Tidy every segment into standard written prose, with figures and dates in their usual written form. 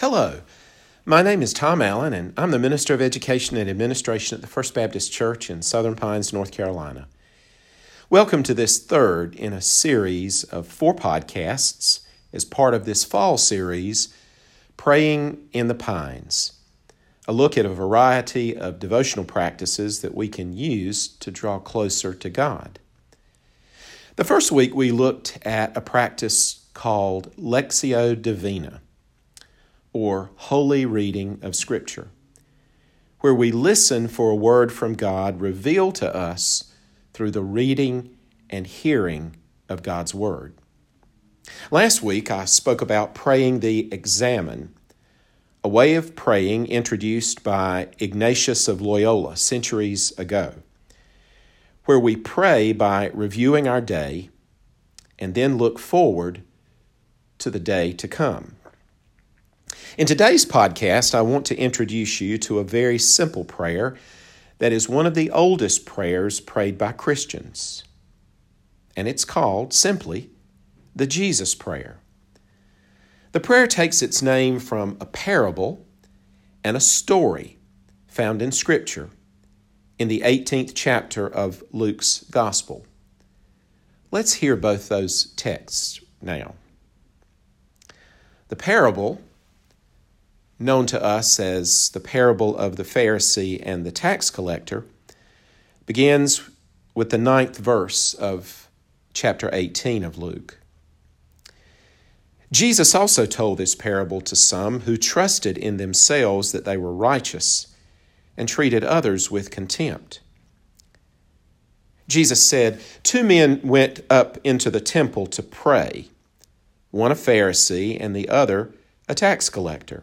Hello, my name is Tom Allen, and I'm the Minister of Education and Administration at the First Baptist Church in Southern Pines, North Carolina. Welcome to this third in a series of four podcasts as part of this fall series, Praying in the Pines, a look at a variety of devotional practices that we can use to draw closer to God. The first week we looked at a practice called Lectio Divina, or Holy Reading of Scripture, where we listen for a word from God revealed to us through the reading and hearing of God's Word. Last week, I spoke about praying the Examen, a way of praying introduced by Ignatius of Loyola centuries ago, where we pray by reviewing our day and then look forward to the day to come. In today's podcast, I want to introduce you to a very simple prayer that is one of the oldest prayers prayed by Christians, and it's called, simply, the Jesus Prayer. The prayer takes its name from a parable and a story found in Scripture in the 18th chapter of Luke's Gospel. Let's hear both those texts now. The parable, known to us as the parable of the Pharisee and the tax collector, begins with the 9th verse of chapter 18 of Luke. Jesus also told this parable to some who trusted in themselves that they were righteous and treated others with contempt. Jesus said, "Two men went up into the temple to pray, one a Pharisee and the other a tax collector.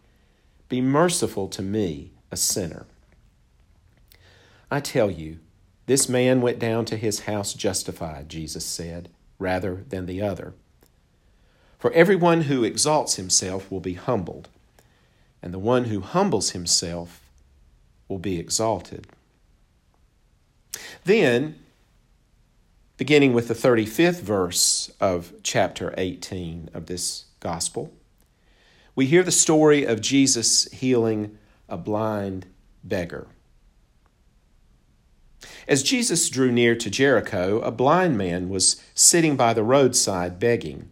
be merciful to me, a sinner.' I tell you, this man went down to his house justified," Jesus said, "rather than the other. For everyone who exalts himself will be humbled, and the one who humbles himself will be exalted." Then, beginning with the 35th verse of chapter 18 of this gospel, we hear the story of Jesus healing a blind beggar. As Jesus drew near to Jericho, a blind man was sitting by the roadside begging.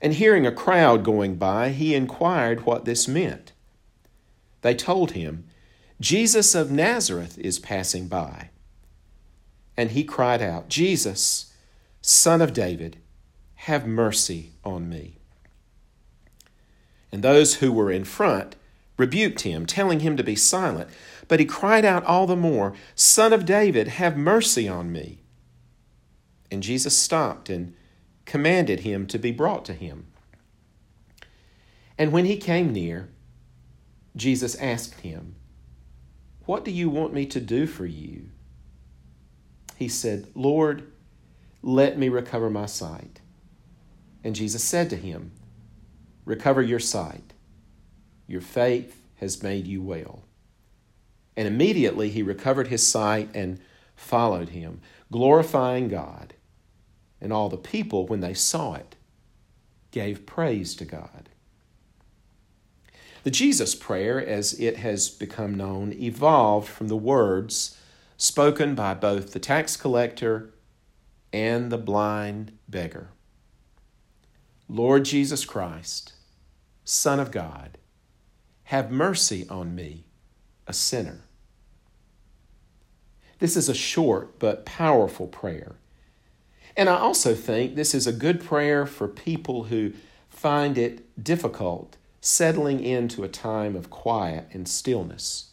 And hearing a crowd going by, he inquired what this meant. They told him, "Jesus of Nazareth is passing by." And he cried out, "Jesus, Son of David, have mercy on me." And those who were in front rebuked him, telling him to be silent. But he cried out all the more, "Son of David, have mercy on me." And Jesus stopped and commanded him to be brought to him. And when he came near, Jesus asked him, "What do you want me to do for you?" He said, "Lord, let me recover my sight." And Jesus said to him, "Recover your sight. Your faith has made you well." And immediately he recovered his sight and followed him, glorifying God. And all the people, when they saw it, gave praise to God. The Jesus Prayer, as it has become known, evolved from the words spoken by both the tax collector and the blind beggar. "Lord Jesus Christ, Son of God, have mercy on me, a sinner." This is a short but powerful prayer. And I also think this is a good prayer for people who find it difficult settling into a time of quiet and stillness.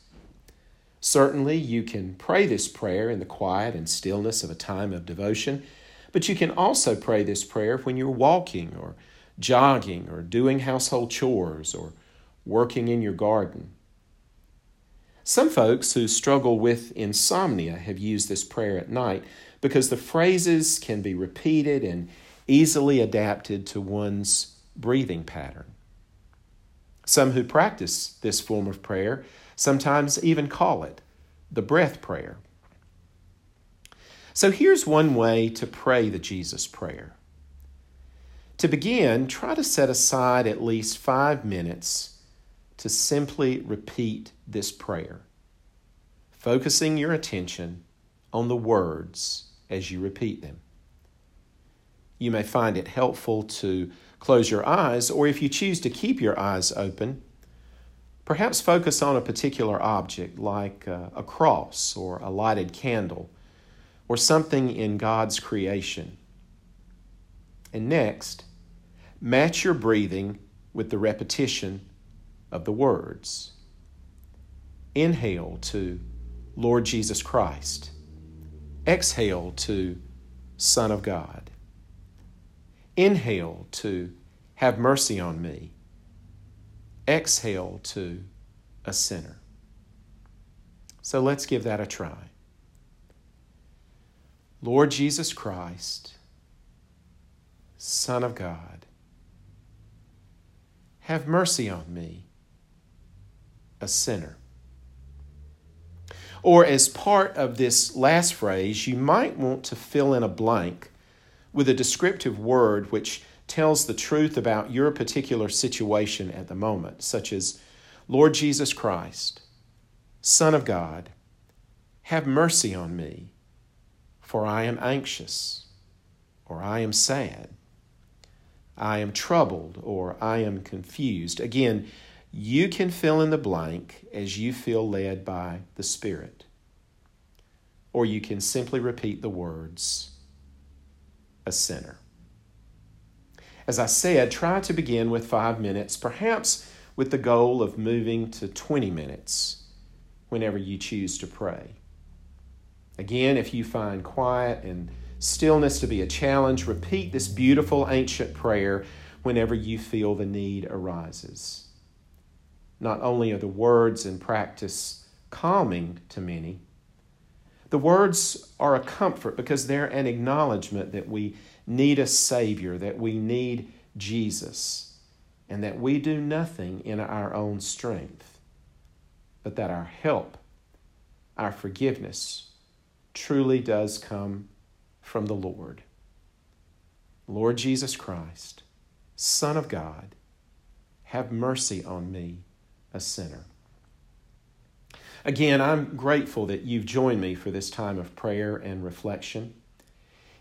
Certainly, you can pray this prayer in the quiet and stillness of a time of devotion, but you can also pray this prayer when you're walking or jogging or doing household chores or working in your garden. Some folks who struggle with insomnia have used this prayer at night because the phrases can be repeated and easily adapted to one's breathing pattern. Some who practice this form of prayer sometimes even call it the breath prayer. So here's one way to pray the Jesus Prayer. To begin, try to set aside at least 5 minutes to simply repeat this prayer, focusing your attention on the words as you repeat them. You may find it helpful to close your eyes, or if you choose to keep your eyes open, perhaps focus on a particular object like a cross or a lighted candle or something in God's creation. And next, match your breathing with the repetition of the words. Inhale to Lord Jesus Christ. Exhale to Son of God. Inhale to have mercy on me. Exhale to a sinner. So let's give that a try. Lord Jesus Christ, Son of God, have mercy on me, a sinner. Or as part of this last phrase, you might want to fill in a blank with a descriptive word which tells the truth about your particular situation at the moment, such as, Lord Jesus Christ, Son of God, have mercy on me, for I am anxious, or I am sad, I am troubled, or I am confused. Again, you can fill in the blank as you feel led by the Spirit. Or you can simply repeat the words, a sinner. As I said, try to begin with 5 minutes, perhaps with the goal of moving to 20 minutes whenever you choose to pray. Again, if you find quiet and stillness to be a challenge, repeat this beautiful ancient prayer whenever you feel the need arises. Not only are the words in practice calming to many, the words are a comfort because they're an acknowledgement that we need a Savior, that we need Jesus, and that we do nothing in our own strength, but that our help, our forgiveness, truly does come from the Lord. Lord Jesus Christ, Son of God, have mercy on me, a sinner. Again, I'm grateful that you've joined me for this time of prayer and reflection.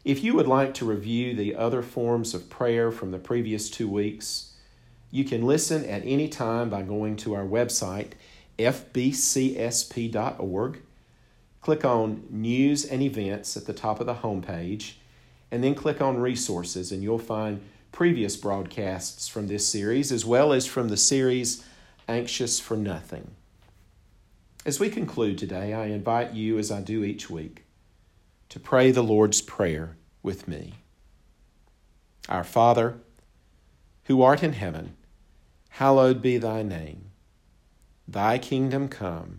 If you would like to review the other forms of prayer from the previous 2 weeks, you can listen at any time by going to our website, fbcsp.org. Click on News and Events at the top of the homepage, and then click on Resources, and you'll find previous broadcasts from this series, as well as from the series Anxious for Nothing. As we conclude today, I invite you, as I do each week, to pray the Lord's Prayer with me. Our Father, who art in heaven, hallowed be thy name. Thy kingdom come.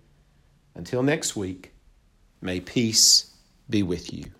Until next week, may peace be with you.